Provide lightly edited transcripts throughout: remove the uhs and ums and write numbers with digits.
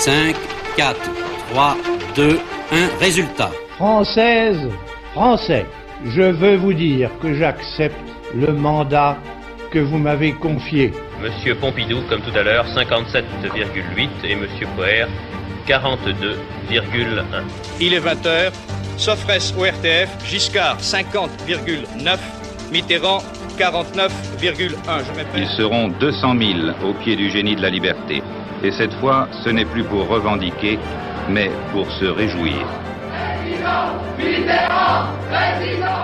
5, 4, 3, 2, 1, résultat. Françaises, Français, je veux vous dire que j'accepte le mandat que vous m'avez confié. Monsieur Pompidou, comme tout à l'heure, 57,8 et Monsieur Poher, 42,1. Il est 20h, Sofres au RTF, Giscard, 50,9, Mitterrand, 49,1. Ils seront 200 000 au pied du génie de la liberté. Et cette fois, ce n'est plus pour revendiquer, mais pour se réjouir.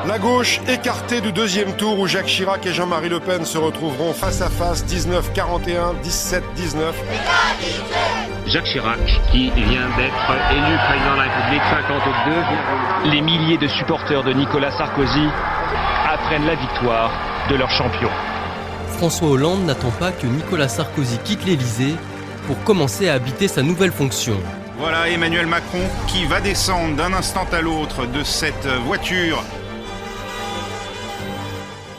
La gauche écartée du deuxième tour où Jacques Chirac et Jean-Marie Le Pen se retrouveront face à face 19-41, 17-19. Jacques Chirac qui vient d'être élu président de la République 52. Les milliers de supporters de Nicolas Sarkozy apprennent la victoire de leur champion. François Hollande n'attend pas que Nicolas Sarkozy quitte l'Élysée pour commencer à habiter sa nouvelle fonction. Voilà Emmanuel Macron qui va descendre d'un instant à l'autre de cette voiture.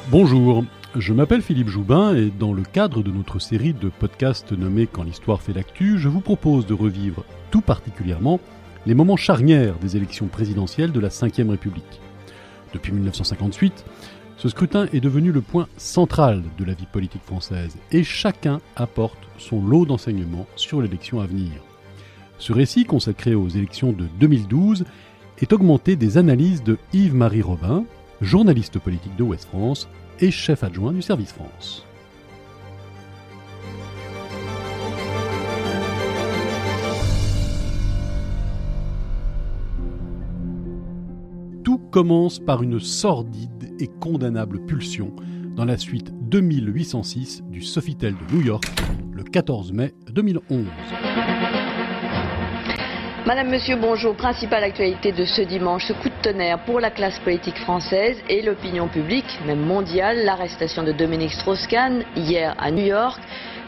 Bonjour, je m'appelle Philippe Joubin et dans le cadre de notre série de podcasts nommée Quand l'histoire fait l'actu, je vous propose de revivre tout particulièrement les moments charnières des élections présidentielles de la Ve République. Depuis 1958, ce scrutin est devenu le point central de la vie politique française et chacun apporte son lot d'enseignements sur l'élection à venir. Ce récit consacré aux élections de 2012 est augmenté des analyses de Yves-Marie Robin, journaliste politique de Ouest-France et chef adjoint du service France. Tout commence par une sordide et condamnable pulsion dans la suite 2806 du Sofitel de New York le 14 mai 2011. Madame, Monsieur, bonjour. Principale actualité de ce dimanche, ce coup de tonnerre pour la classe politique française et l'opinion publique, même mondiale, l'arrestation de Dominique Strauss-Kahn hier à New York.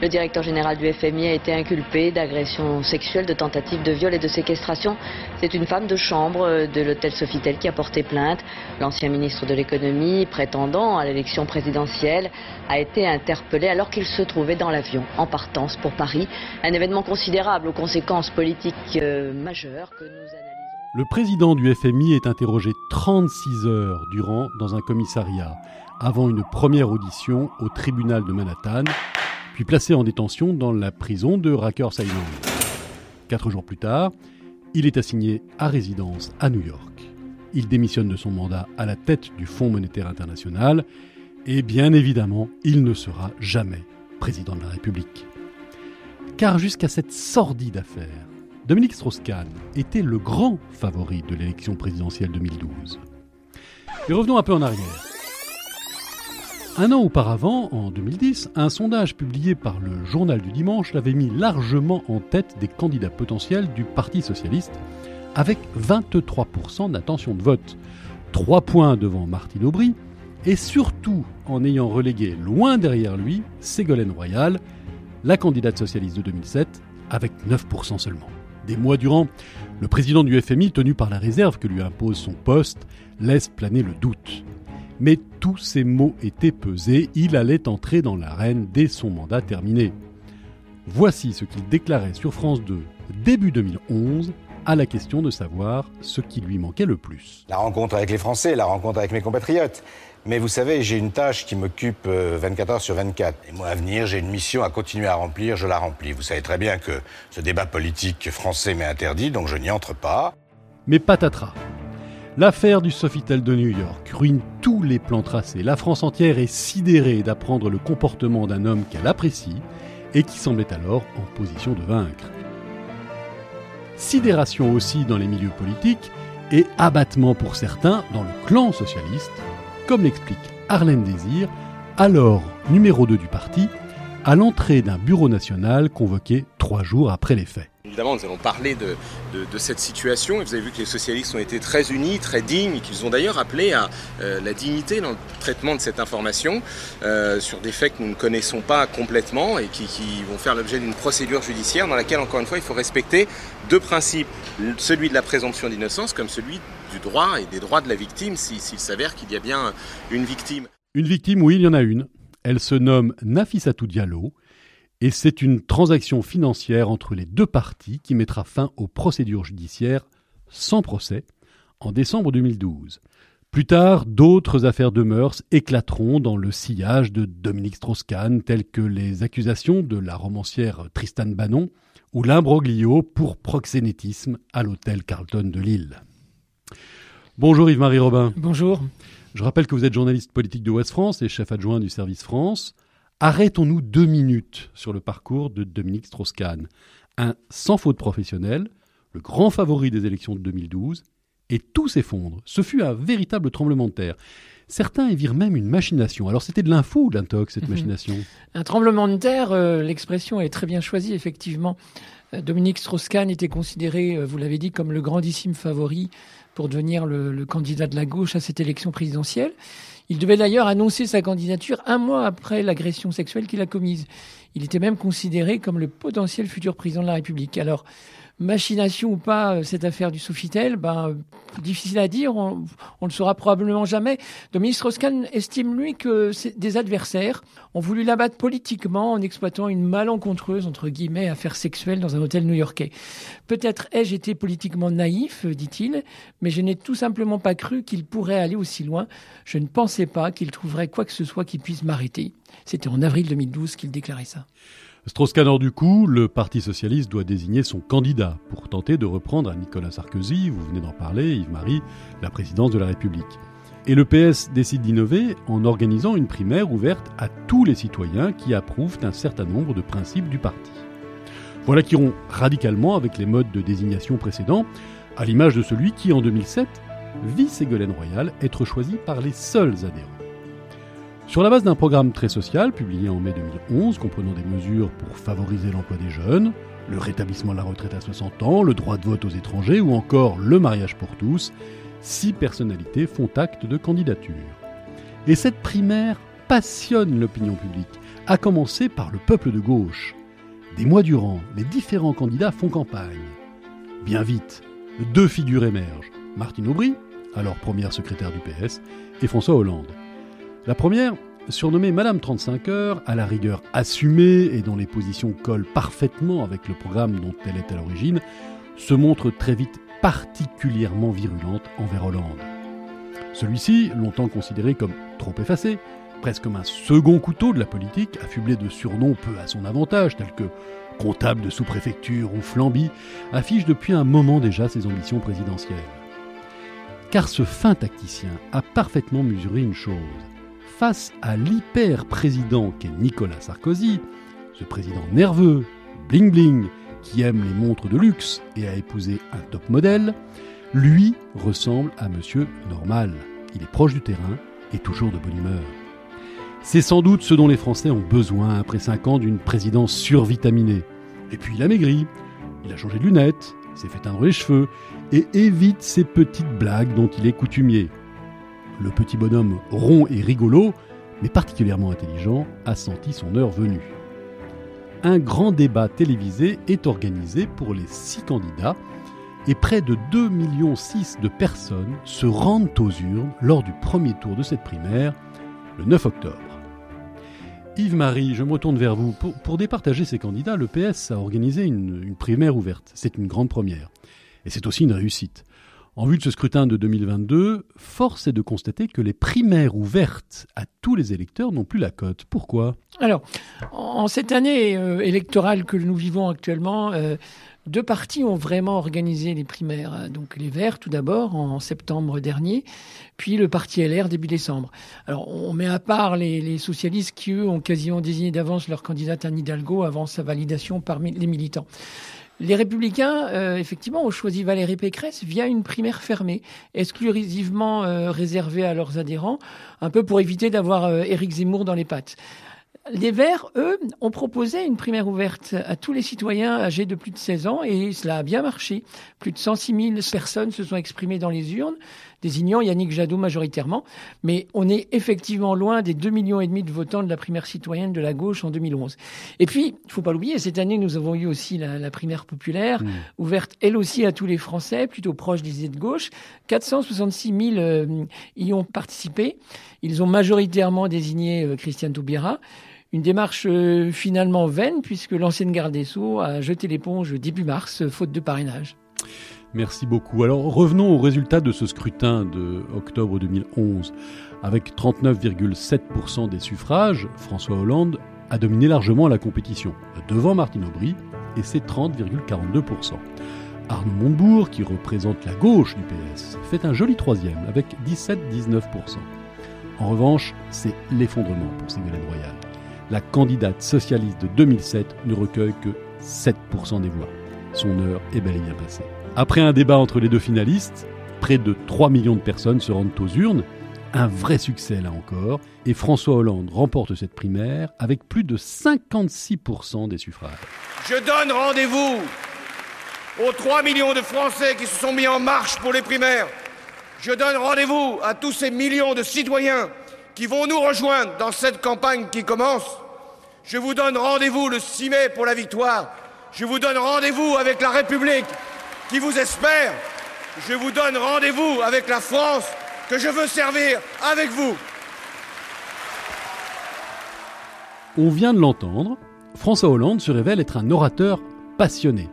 Le directeur général du FMI a été inculpé d'agression sexuelle, de tentative de viol et de séquestration. C'est une femme de chambre de l'hôtel Sofitel qui a porté plainte. L'ancien ministre de l'économie, prétendant à l'élection présidentielle, a été interpellé alors qu'il se trouvait dans l'avion en partance pour Paris. Un événement considérable aux conséquences politiques majeures que nous analysons. Le président du FMI est interrogé 36 heures durant dans un commissariat avant une première audition au tribunal de Manhattan, puis placé en détention dans la prison de Rikers Island. 4 jours plus tard, il est assigné à résidence à New York. Il démissionne de son mandat à la tête du Fonds monétaire international et bien évidemment, il ne sera jamais président de la République. Car jusqu'à cette sordide affaire, Dominique Strauss-Kahn était le grand favori de l'élection présidentielle 2012. Mais revenons un peu en arrière. Un an auparavant, en 2010, un sondage publié par le Journal du Dimanche l'avait mis largement en tête des candidats potentiels du Parti Socialiste, avec 23% d'intention de vote, 3 points devant Martine Aubry, et surtout en ayant relégué loin derrière lui Ségolène Royal, la candidate socialiste de 2007, avec 9% seulement. Des mois durant, le président du FMI, tenu par la réserve que lui impose son poste, laisse planer le doute. Mais tous ces mots étaient pesés, il allait entrer dans l'arène dès son mandat terminé. Voici ce qu'il déclarait sur France 2 début 2011 à la question de savoir ce qui lui manquait le plus. La rencontre avec les Français, la rencontre avec mes compatriotes. Mais vous savez, j'ai une tâche qui m'occupe 24 heures sur 24. Les mois à venir, j'ai une mission à continuer à remplir, je la remplis. Vous savez très bien que ce débat politique français m'est interdit, donc je n'y entre pas. Mais patatras. L'affaire du Sofitel de New York ruine tous les plans tracés. La France entière est sidérée d'apprendre le comportement d'un homme qu'elle apprécie et qui semblait alors en position de vaincre. Sidération aussi dans les milieux politiques et abattement pour certains dans le clan socialiste, comme l'explique Harlem Désir, alors numéro 2 du parti, à l'entrée d'un bureau national convoqué 3 jours après les faits. Évidemment, nous allons parler de cette situation. Et vous avez vu que les socialistes ont été très unis, très dignes, et qu'ils ont d'ailleurs appelé à la dignité dans le traitement de cette information sur des faits que nous ne connaissons pas complètement et qui vont faire l'objet d'une procédure judiciaire dans laquelle, encore une fois, il faut respecter 2 principes. Celui de la présomption d'innocence comme celui du droit et des droits de la victime s'il s'avère qu'il y a bien une victime. Une victime, oui, il y en a une. Elle se nomme Nafissatou Diallo Et c'est une transaction financière entre les deux parties qui mettra fin aux procédures judiciaires sans procès en décembre 2012. Plus tard, d'autres affaires de mœurs éclateront dans le sillage de Dominique Strauss-Kahn, telles que les accusations de la romancière Tristane Banon ou l'imbroglio pour proxénétisme à l'hôtel Carlton de Lille. Bonjour Yves-Marie Robin. Bonjour. Je rappelle que vous êtes journaliste politique de Ouest-France et chef adjoint du service France. Arrêtons-nous 2 minutes sur le parcours de Dominique Strauss-Kahn, un sans-faute professionnel, le grand favori des élections de 2012, et tout s'effondre. Ce fut un véritable tremblement de terre. Certains y virent même une machination. Alors c'était de l'info ou de l'intox, cette machination ? Un tremblement de terre, l'expression est très bien choisie, effectivement. Dominique Strauss-Kahn était considéré, vous l'avez dit, comme le grandissime favori pour devenir le candidat de la gauche à cette élection présidentielle. Il devait d'ailleurs annoncer sa candidature 1 mois après l'agression sexuelle qu'il a commise. Il était même considéré comme le potentiel futur président de la République. Alors, machination ou pas, cette affaire du Sofitel, difficile à dire, on le saura probablement jamais. Dominique Strauss-Kahn estime, lui, que des adversaires ont voulu l'abattre politiquement en exploitant une malencontreuse, entre guillemets, affaire sexuelle dans un hôtel new-yorkais. Peut-être ai-je été politiquement naïf, dit-il, mais je n'ai tout simplement pas cru qu'il pourrait aller aussi loin. Je ne pensais pas qu'il trouverait quoi que ce soit qui puisse m'arrêter. C'était en avril 2012 qu'il déclarait ça. Strauss-Kahn hors du coup, le Parti Socialiste doit désigner son candidat pour tenter de reprendre à Nicolas Sarkozy, vous venez d'en parler Yves-Marie, la présidence de la République. Et le PS décide d'innover en organisant une primaire ouverte à tous les citoyens qui approuvent un certain nombre de principes du parti. Voilà qui rompt radicalement avec les modes de désignation précédents, à l'image de celui qui, en 2007, vit Ségolène Royal être choisi par les seuls adhérents. Sur la base d'un programme très social publié en mai 2011, comprenant des mesures pour favoriser l'emploi des jeunes, le rétablissement de la retraite à 60 ans, le droit de vote aux étrangers ou encore le mariage pour tous, 6 personnalités font acte de candidature. Et cette primaire passionne l'opinion publique, à commencer par le peuple de gauche. Des mois durant, les différents candidats font campagne. Bien vite, 2 figures émergent, Martine Aubry, alors première secrétaire du PS, et François Hollande. La première, surnommée Madame 35 heures, à la rigueur assumée et dont les positions collent parfaitement avec le programme dont elle est à l'origine, se montre très vite particulièrement virulente envers Hollande. Celui-ci, longtemps considéré comme trop effacé, presque comme un second couteau de la politique, affublé de surnoms peu à son avantage, tels que comptable de sous-préfecture ou flambi, affiche depuis un moment déjà ses ambitions présidentielles. Car ce fin tacticien a parfaitement mesuré une chose. Face à l'hyper-président qu'est Nicolas Sarkozy, ce président nerveux, bling-bling, qui aime les montres de luxe et a épousé un top modèle, lui ressemble à monsieur normal. Il est proche du terrain et toujours de bonne humeur. C'est sans doute ce dont les Français ont besoin après 5 ans d'une présidence survitaminée. Et puis il a maigri, il a changé de lunettes, s'est fait teindre les cheveux et évite ces petites blagues dont il est coutumier. Le petit bonhomme rond et rigolo, mais particulièrement intelligent, a senti son heure venue. Un grand débat télévisé est organisé pour les 6 candidats et près de 2,6 millions de personnes se rendent aux urnes lors du premier tour de cette primaire, le 9 octobre. Yves-Marie, je me retourne vers vous. Pour départager ces candidats, le PS a organisé une primaire ouverte. C'est une grande première. Et c'est aussi une réussite. En vue de ce scrutin de 2022, force est de constater que les primaires ouvertes à tous les électeurs n'ont plus la cote. Pourquoi ? Alors, en cette année électorale que nous vivons actuellement, 2 partis ont vraiment organisé les primaires. Donc les Verts, tout d'abord, en septembre dernier, puis le parti LR début décembre. Alors, on met à part les socialistes qui, eux, ont quasiment désigné d'avance leur candidate Anne Hidalgo avant sa validation par les militants. Les Républicains, effectivement, ont choisi Valérie Pécresse via une primaire fermée, exclusivement réservée à leurs adhérents, un peu pour éviter d'avoir Éric Zemmour dans les pattes. Les Verts, eux, ont proposé une primaire ouverte à tous les citoyens âgés de plus de 16 ans et cela a bien marché. Plus de 106 000 personnes se sont exprimées dans les urnes, désignant Yannick Jadot majoritairement. Mais on est effectivement loin des 2,5 millions de votants de la primaire citoyenne de la gauche en 2011. Et puis, il ne faut pas l'oublier, cette année, nous avons eu aussi la primaire populaire, ouverte elle aussi à tous les Français, plutôt proche des idées de gauche. 466 000 y ont participé. Ils ont majoritairement désigné Christiane Toubira. Une démarche finalement vaine puisque l'ancienne garde des Sceaux a jeté l'éponge début mars, faute de parrainage. Merci beaucoup. Alors revenons aux résultats de ce scrutin de octobre 2011. Avec 39,7% des suffrages, François Hollande a dominé largement la compétition, devant Martine Aubry et ses 30,42%. Arnaud Montebourg, qui représente la gauche du PS, fait un joli troisième avec 17,19%. En revanche, c'est l'effondrement pour Ségolène Royal. La candidate socialiste de 2007 ne recueille que 7% des voix. Son heure est bel et bien passée. Après un débat entre les deux finalistes, près de 3 millions de personnes se rendent aux urnes. Un vrai succès là encore. Et François Hollande remporte cette primaire avec plus de 56% des suffrages. Je donne rendez-vous aux 3 millions de Français qui se sont mis en marche pour les primaires. Je donne rendez-vous à tous ces millions de citoyens qui vont nous rejoindre dans cette campagne qui commence. Je vous donne rendez-vous le 6 mai pour la victoire. Je vous donne rendez-vous avec la République qui vous espère. Je vous donne rendez-vous avec la France que je veux servir avec vous. On vient de l'entendre, François Hollande se révèle être un orateur passionné.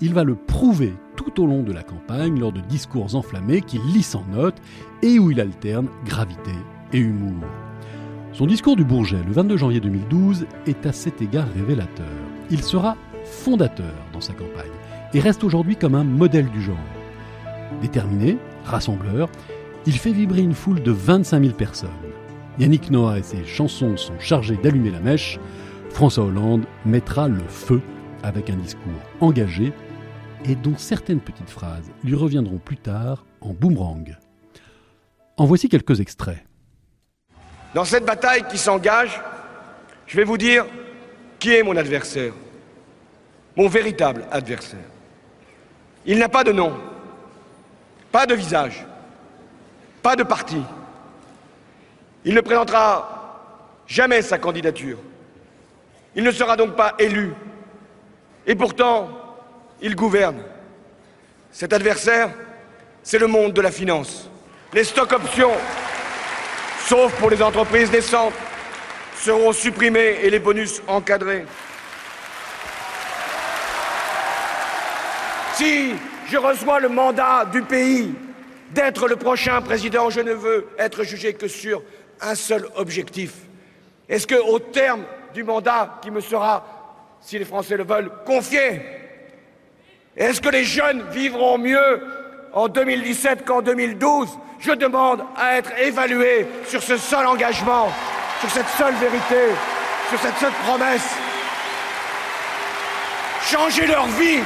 Il va le prouver tout au long de la campagne lors de discours enflammés qu'il lisse en notes et où il alterne gravité et humour. Son discours du Bourget, le 22 janvier 2012, est à cet égard révélateur. Il sera fondateur dans sa campagne et reste aujourd'hui comme un modèle du genre. Déterminé, rassembleur, il fait vibrer une foule de 25 000 personnes. Yannick Noah et ses chansons sont chargés d'allumer la mèche. François Hollande mettra le feu avec un discours engagé et dont certaines petites phrases lui reviendront plus tard en boomerang. En voici quelques extraits. Dans cette bataille qui s'engage, je vais vous dire qui est mon adversaire, mon véritable adversaire. Il n'a pas de nom, pas de visage, pas de parti. Il ne présentera jamais sa candidature. Il ne sera donc pas élu. Et pourtant, il gouverne. Cet adversaire, c'est le monde de la finance. Les stocks options, sauf pour les entreprises naissantes, seront supprimés et les bonus encadrés. Si je reçois le mandat du pays d'être le prochain président, je ne veux être jugé que sur un seul objectif. Est-ce qu'au terme du mandat qui me sera, si les Français le veulent, confier, est-ce que les jeunes vivront mieux en 2017 qu'en 2012 ? Je demande à être évalué sur ce seul engagement, sur cette seule vérité, sur cette seule promesse. Changer leur vie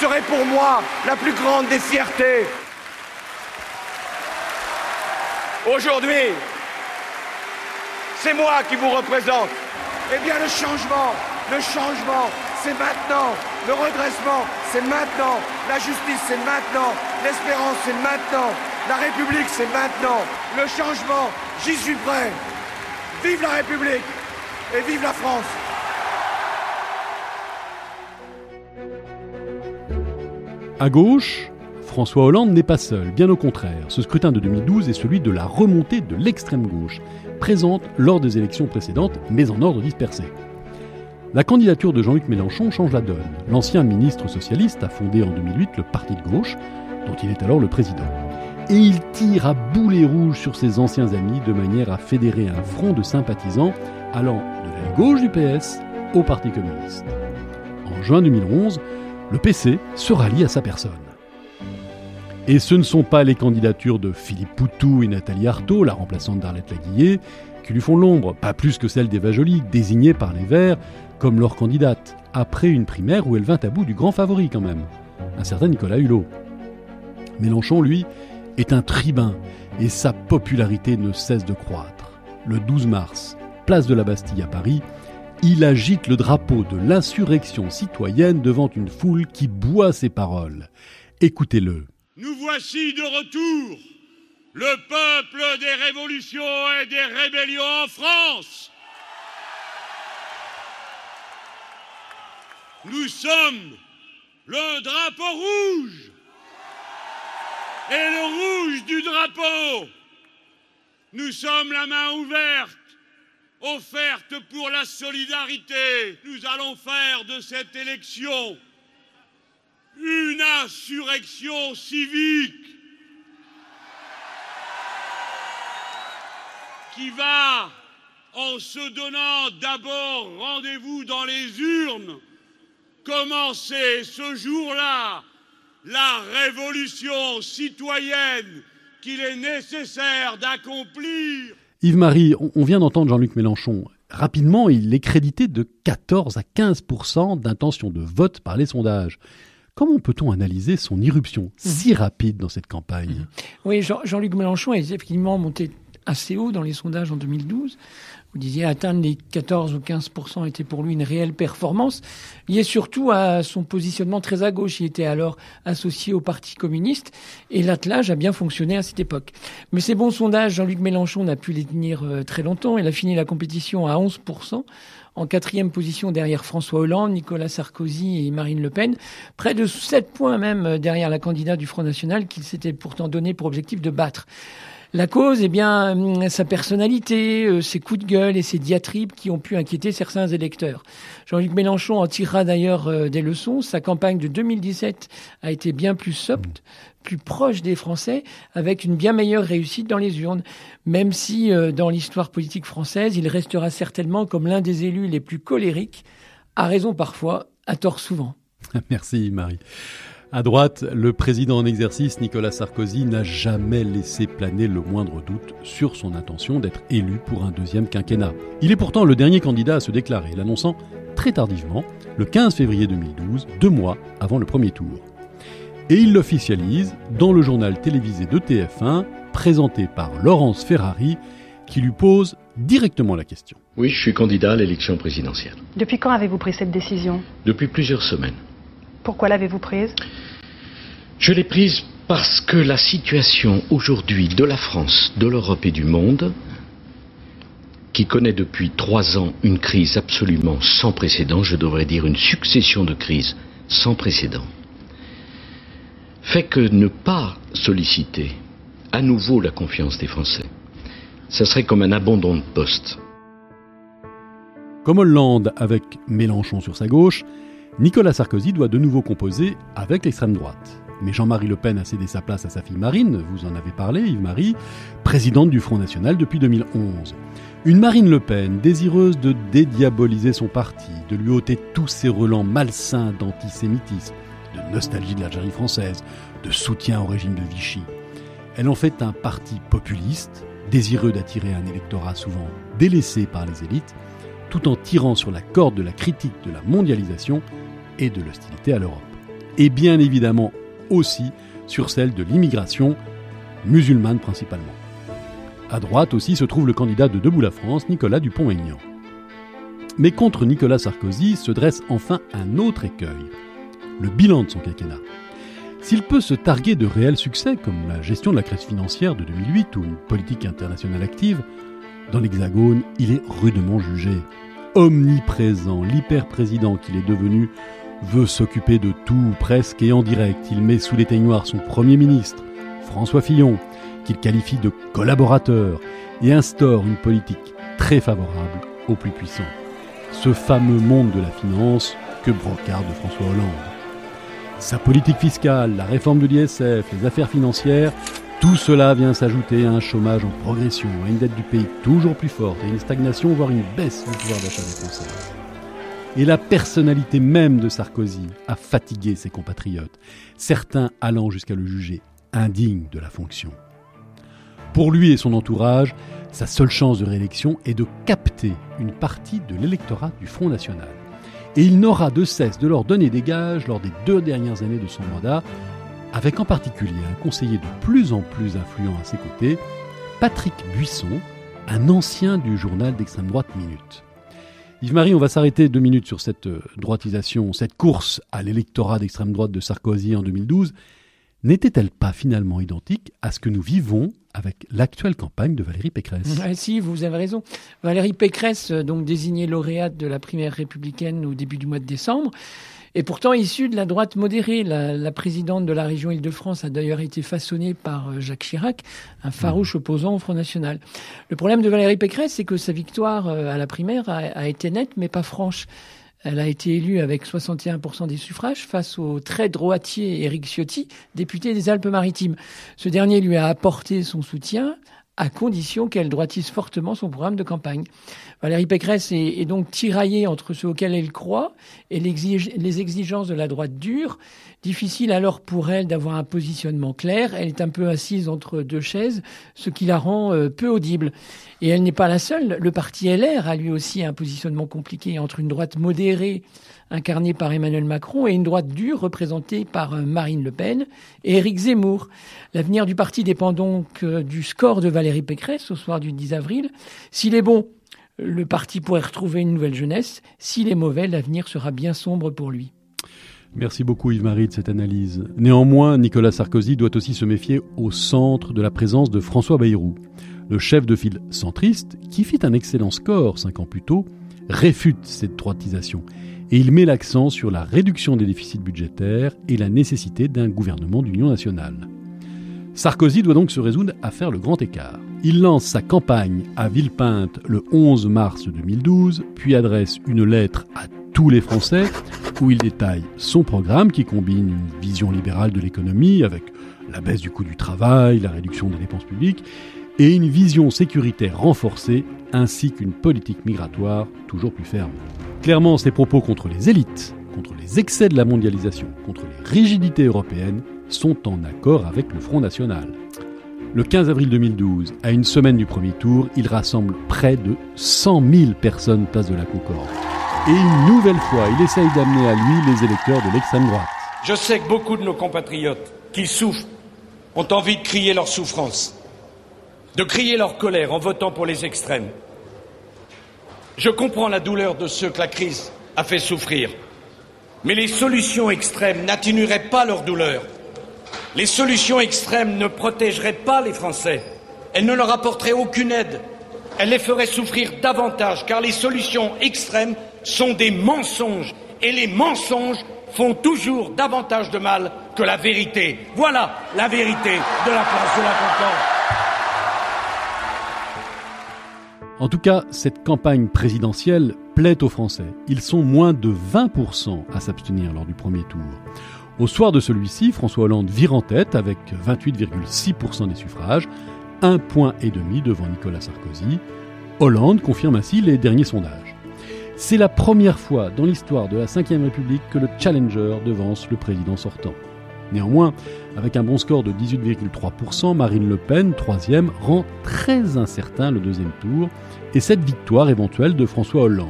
serait pour moi la plus grande des fiertés. Aujourd'hui, c'est moi qui vous représente. Eh bien, le changement, c'est maintenant. Le redressement, c'est maintenant. La justice, c'est maintenant. L'espérance, c'est maintenant. La République, c'est maintenant. Le changement, j'y suis prêt. Vive la République et vive la France. À gauche, François Hollande n'est pas seul, bien au contraire. Ce scrutin de 2012 est celui de la remontée de l'extrême gauche, présente lors des élections précédentes, mais en ordre dispersé. La candidature de Jean-Luc Mélenchon change la donne. L'ancien ministre socialiste a fondé en 2008 le Parti de gauche, dont il est alors le président. Et il tire à boulet rouge sur ses anciens amis de manière à fédérer un front de sympathisants allant de la gauche du PS au Parti communiste. En juin 2011, le PC se rallie à sa personne. Et ce ne sont pas les candidatures de Philippe Poutou et Nathalie Arthaud, la remplaçante d'Arlette Laguiller, qui lui font l'ombre, pas plus que celle d'Eva Joly, désignée par les Verts comme leur candidate, après une primaire où elle vint à bout du grand favori quand même, un certain Nicolas Hulot. Mélenchon, lui, est un tribun et sa popularité ne cesse de croître. Le 12 mars, place de la Bastille à Paris, il agite le drapeau de l'insurrection citoyenne devant une foule qui boit ses paroles. Écoutez-le. Nous voici de retour, le peuple des révolutions et des rébellions en France. Nous sommes le drapeau rouge et le rouge du drapeau. Nous sommes la main ouverte offerte pour la solidarité. Nous allons faire de cette élection une insurrection civique qui va, en se donnant d'abord rendez-vous dans les urnes, commencer ce jour-là la révolution citoyenne qu'il est nécessaire d'accomplir. Yves-Marie, on vient d'entendre Jean-Luc Mélenchon. Rapidement, il est crédité de 14 à 15% d'intention de vote par les sondages. Comment peut-on analyser son irruption si rapide dans cette campagne ? Oui, Jean-Luc Mélenchon est effectivement monté assez haut dans les sondages en 2012. Vous disiez atteindre les 14 ou 15% était pour lui une réelle performance, liée surtout à son positionnement très à gauche. Il était alors associé au Parti communiste et l'attelage a bien fonctionné à cette époque. Mais ces bons sondages, Jean-Luc Mélenchon n'a pu les tenir très longtemps. Il a fini la compétition à 11%, en quatrième position derrière François Hollande, Nicolas Sarkozy et Marine Le Pen, près de 7 points même derrière la candidate du Front National qu'il s'était pourtant donné pour objectif de battre. La cause, eh bien, sa personnalité, ses coups de gueule et ses diatribes qui ont pu inquiéter certains électeurs. Jean-Luc Mélenchon en tirera d'ailleurs des leçons. Sa campagne de 2017 a été bien plus soft, plus proche des Français, avec une bien meilleure réussite dans les urnes. Même si, dans l'histoire politique française, il restera certainement comme l'un des élus les plus colériques, à raison parfois, à tort souvent. Merci Marie. À droite, le président en exercice, Nicolas Sarkozy, n'a jamais laissé planer le moindre doute sur son intention d'être élu pour un deuxième quinquennat. Il est pourtant le dernier candidat à se déclarer, l'annonçant très tardivement, le 15 février 2012, 2 mois avant le premier tour. Et il l'officialise dans le journal télévisé de TF1, présenté par Laurence Ferrari, qui lui pose directement la question. Oui, je suis candidat à l'élection présidentielle. Depuis quand avez-vous pris cette décision ? Depuis plusieurs semaines. Pourquoi l'avez-vous prise ? Je l'ai prise parce que la situation aujourd'hui de la France, de l'Europe et du monde, qui connaît depuis 3 ans une crise absolument sans précédent, je devrais dire une succession de crises sans précédent, fait que ne pas solliciter à nouveau la confiance des Français, ça serait comme un abandon de poste. Comme Hollande avec Mélenchon sur sa gauche, Nicolas Sarkozy doit de nouveau composer avec l'extrême droite. Mais Jean-Marie Le Pen a cédé sa place à sa fille Marine, vous en avez parlé Yves-Marie, présidente du Front National depuis 2011. Une Marine Le Pen désireuse de dédiaboliser son parti, de lui ôter tous ses relents malsains d'antisémitisme, de nostalgie de l'Algérie française, de soutien au régime de Vichy. Elle en fait un parti populiste, désireux d'attirer un électorat souvent délaissé par les élites, tout en tirant sur la corde de la critique de la mondialisation et de l'hostilité à l'Europe. Et bien évidemment aussi sur celle de l'immigration, musulmane principalement. À droite aussi se trouve le candidat de Debout la France, Nicolas Dupont-Aignan. Mais contre Nicolas Sarkozy se dresse enfin un autre écueil, le bilan de son quinquennat. S'il peut se targuer de réels succès, comme la gestion de la crise financière de 2008 ou une politique internationale active, dans l'Hexagone, il est rudement jugé. Omniprésent, l'hyper-président qu'il est devenu veut s'occuper de tout, presque et en direct. Il met sous l'éteignoir son Premier ministre, François Fillon, qu'il qualifie de collaborateur et instaure une politique très favorable aux plus puissants. Ce fameux monde de la finance que brocarde François Hollande. Sa politique fiscale, la réforme de l'ISF, les affaires financières, tout cela vient s'ajouter à un chômage en progression, à une dette du pays toujours plus forte, à une stagnation, voire une baisse du pouvoir d'achat des Français. Et la personnalité même de Sarkozy a fatigué ses compatriotes, certains allant jusqu'à le juger indigne de la fonction. Pour lui et son entourage, sa seule chance de réélection est de capter une partie de l'électorat du Front National. Et il n'aura de cesse de leur donner des gages lors des 2 dernières années de son mandat, avec en particulier un conseiller de plus en plus influent à ses côtés, Patrick Buisson, un ancien du journal d'extrême droite Minute. Yves-Marie, on va s'arrêter 2 minutes sur cette droitisation, cette course à l'électorat d'extrême droite de Sarkozy en 2012. N'était-elle pas finalement identique à ce que nous vivons avec l'actuelle campagne de Valérie Pécresse ? Ah, si, vous avez raison. Valérie Pécresse, donc désignée lauréate de la primaire républicaine au début du mois de décembre, et pourtant issu de la droite modérée. La présidente de la région Île-de-France a d'ailleurs été façonnée par Jacques Chirac, un farouche opposant au Front National. Le problème de Valérie Pécresse, c'est que sa victoire à la primaire a été nette, mais pas franche. Elle a été élue avec 61% des suffrages face au très droitier Éric Ciotti, député des Alpes-Maritimes. Ce dernier lui a apporté son soutien, à condition qu'elle droitise fortement son programme de campagne. Valérie Pécresse est donc tiraillée entre ceux auxquels elle croit et les exigences de la droite dure. Difficile alors pour elle d'avoir un positionnement clair. Elle est un peu assise entre deux chaises, ce qui la rend peu audible. Et elle n'est pas la seule. Le parti LR a lui aussi un positionnement compliqué entre une droite modérée incarnée par Emmanuel Macron et une droite dure représentée par Marine Le Pen et Éric Zemmour. L'avenir du parti dépend donc du score de Valérie Pécresse au soir du 10 avril. S'il est bon, le parti pourrait retrouver une nouvelle jeunesse. S'il est mauvais, l'avenir sera bien sombre pour lui. Merci beaucoup Yves-Marie de cette analyse. Néanmoins, Nicolas Sarkozy doit aussi se méfier au centre de la présence de François Bayrou. Le chef de file centriste, qui fit un excellent score 5 ans plus tôt, réfute cette droitisation. Et il met l'accent sur la réduction des déficits budgétaires et la nécessité d'un gouvernement d'union nationale. Sarkozy doit donc se résoudre à faire le grand écart. Il lance sa campagne à Villepinte le 11 mars 2012, puis adresse une lettre à tous les Français où il détaille son programme qui combine une vision libérale de l'économie avec la baisse du coût du travail, la réduction des dépenses publiques et une vision sécuritaire renforcée ainsi qu'une politique migratoire toujours plus ferme. Clairement, ses propos contre les élites, contre les excès de la mondialisation, contre les rigidités européennes sont en accord avec le Front National. Le 15 avril 2012, à une semaine du premier tour, il rassemble près de 100 000 personnes place de la Concorde. Et une nouvelle fois, il essaye d'amener à lui les électeurs de l'extrême droite. Je sais que beaucoup de nos compatriotes qui souffrent ont envie de crier leur souffrance, de crier leur colère en votant pour les extrêmes. Je comprends la douleur de ceux que la crise a fait souffrir, mais les solutions extrêmes n'atténueraient pas leur douleur. Les solutions extrêmes ne protégeraient pas les Français. Elles ne leur apporteraient aucune aide. Elles les feraient souffrir davantage, car les solutions extrêmes sont des mensonges. Et les mensonges font toujours davantage de mal que la vérité. Voilà la vérité de la place de la Concorde. En tout cas, cette campagne présidentielle plaît aux Français. Ils sont moins de 20% à s'abstenir lors du premier tour. Au soir de celui-ci, François Hollande vire en tête avec 28,6% des suffrages, 1,5 point devant Nicolas Sarkozy. Hollande confirme ainsi les derniers sondages. C'est la première fois dans l'histoire de la Ve République que le challenger devance le président sortant. Néanmoins, avec un bon score de 18,3%, Marine Le Pen, 3e, rend très incertain le deuxième tour et cette victoire éventuelle de François Hollande.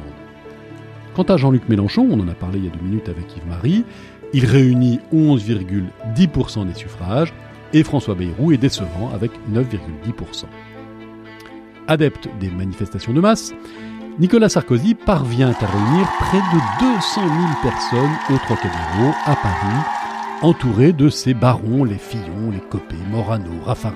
Quant à Jean-Luc Mélenchon, on en a parlé il y a 2 minutes avec Yves-Marie, il réunit 11,10% des suffrages et François Bayrou est décevant avec 9,10%. Adepte des manifestations de masse, Nicolas Sarkozy parvient à réunir près de 200 000 personnes au Trocadéro à Paris, entouré de ses barons, les Fillon, les Copé, Morano, Raffarin.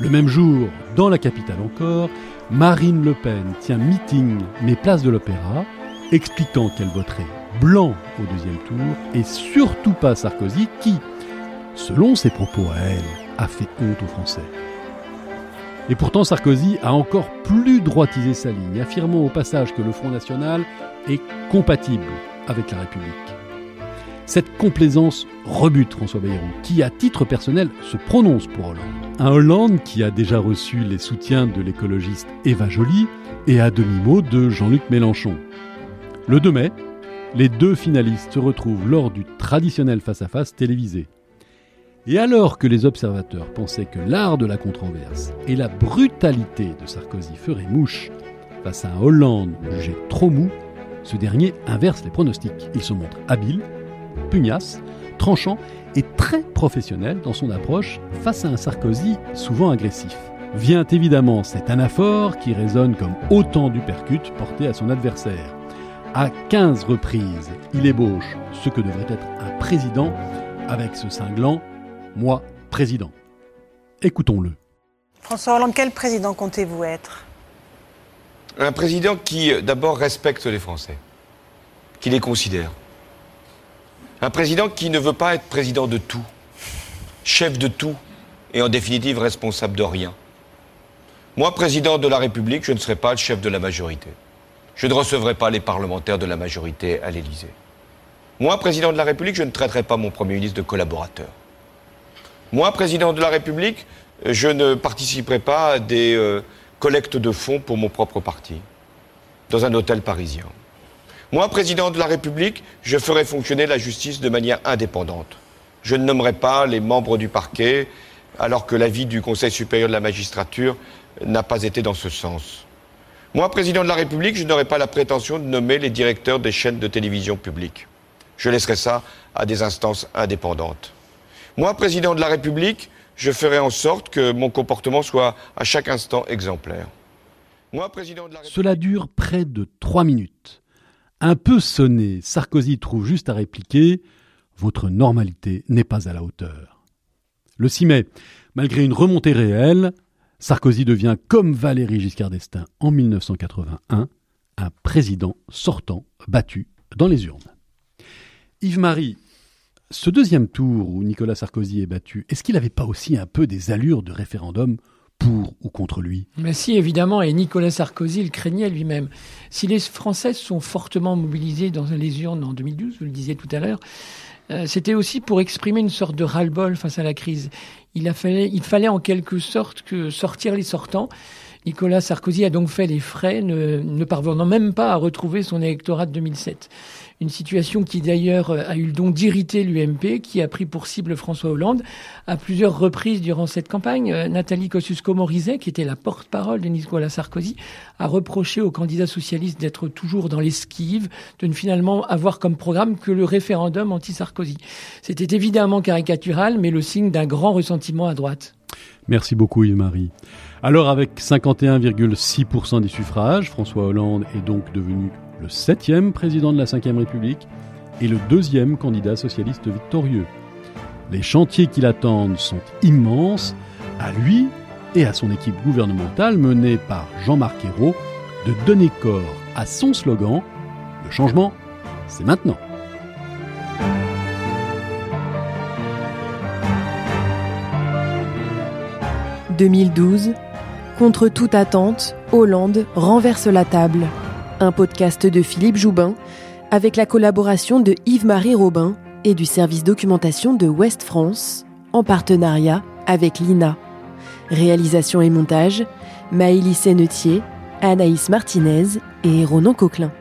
Le même jour, dans la capitale encore, Marine Le Pen tient meeting mais place de l'Opéra, expliquant qu'elle voterait blanc au deuxième tour et surtout pas Sarkozy qui, selon ses propos à elle, a fait honte aux Français. Et pourtant Sarkozy a encore plus droitisé sa ligne, affirmant au passage que le Front National est compatible avec la République. Cette complaisance rebute François Bayrou, qui à titre personnel se prononce pour Hollande. Un Hollande qui a déjà reçu les soutiens de l'écologiste Eva Joly et à demi-mot de Jean-Luc Mélenchon. Le 2 mai, les deux finalistes se retrouvent lors du traditionnel face-à-face télévisé. Et alors que les observateurs pensaient que l'art de la controverse et la brutalité de Sarkozy feraient mouche, face à un Hollande jugé trop mou, ce dernier inverse les pronostics. Il se montre habile, pugnace, tranchant et très professionnel dans son approche face à un Sarkozy souvent agressif. Vient évidemment cet anaphore qui résonne comme autant d'uppercuts portés à son adversaire. À 15 reprises, il ébauche ce que devrait être un président avec ce cinglant « Moi, président ». Écoutons-le. François Hollande, quel président comptez-vous être ? Un président qui, d'abord, respecte les Français, qui les considère, Un président qui ne veut pas être président de tout, chef de tout, et en définitive responsable de rien. Moi, président de la République, je ne serai pas le chef de la majorité. Je ne recevrai pas les parlementaires de la majorité à l'Élysée. Moi, président de la République, je ne traiterai pas mon Premier ministre de collaborateur. Moi, président de la République, je ne participerai pas à des collectes de fonds pour mon propre parti, dans un hôtel parisien. Moi, président de la République, je ferai fonctionner la justice de manière indépendante. Je ne nommerai pas les membres du parquet, alors que l'avis du Conseil supérieur de la magistrature n'a pas été dans ce sens. Moi, président de la République, je n'aurai pas la prétention de nommer les directeurs des chaînes de télévision publiques. Je laisserai ça à des instances indépendantes. Moi, président de la République, je ferai en sorte que mon comportement soit à chaque instant exemplaire. Moi, président de la République... Cela dure près de 3 minutes. Un peu sonné, Sarkozy trouve juste à répliquer « Votre normalité n'est pas à la hauteur ». Le 6 mai, malgré une remontée réelle, Sarkozy devient, comme Valéry Giscard d'Estaing en 1981, un président sortant battu dans les urnes. Yves-Marie, ce deuxième tour où Nicolas Sarkozy est battu, est-ce qu'il n'avait pas aussi un peu des allures de référendum pour ou contre lui? Mais si, évidemment, et Nicolas Sarkozy le craignait lui-même. Si les Français sont fortement mobilisés dans les urnes en 2012, vous le disiez tout à l'heure, c'était aussi pour exprimer une sorte de ras-le-bol face à la crise. Il fallait en quelque sorte que sortir les sortants. Nicolas Sarkozy a donc fait les frais, ne parvenant même pas à retrouver son électorat de 2007. Une situation qui d'ailleurs a eu le don d'irriter l'UMP, qui a pris pour cible François Hollande à plusieurs reprises durant cette campagne. Nathalie Kosciusko-Morizet, qui était la porte-parole de Nicolas Sarkozy, a reproché aux candidats socialistes d'être toujours dans l'esquive, de ne finalement avoir comme programme que le référendum anti-Sarkozy. C'était évidemment caricatural, mais le signe d'un grand ressentiment à droite. Merci beaucoup Yves-Marie. Alors avec 51,6% des suffrages, François Hollande est donc devenu le 7e président de la 5e République et le 2e candidat socialiste victorieux. Les chantiers qui l'attendent sont immenses, à lui et à son équipe gouvernementale menée par Jean-Marc Ayrault, de donner corps à son slogan « Le changement, c'est maintenant ». En 2012, contre toute attente, Hollande renverse la table. Un podcast de Philippe Joubin, avec la collaboration de Yves-Marie Robin et du service documentation de Ouest-France, en partenariat avec l'INA. Réalisation et montage, Maëlys Hennetier, Anaïs Martinez et Ronan Coquelin.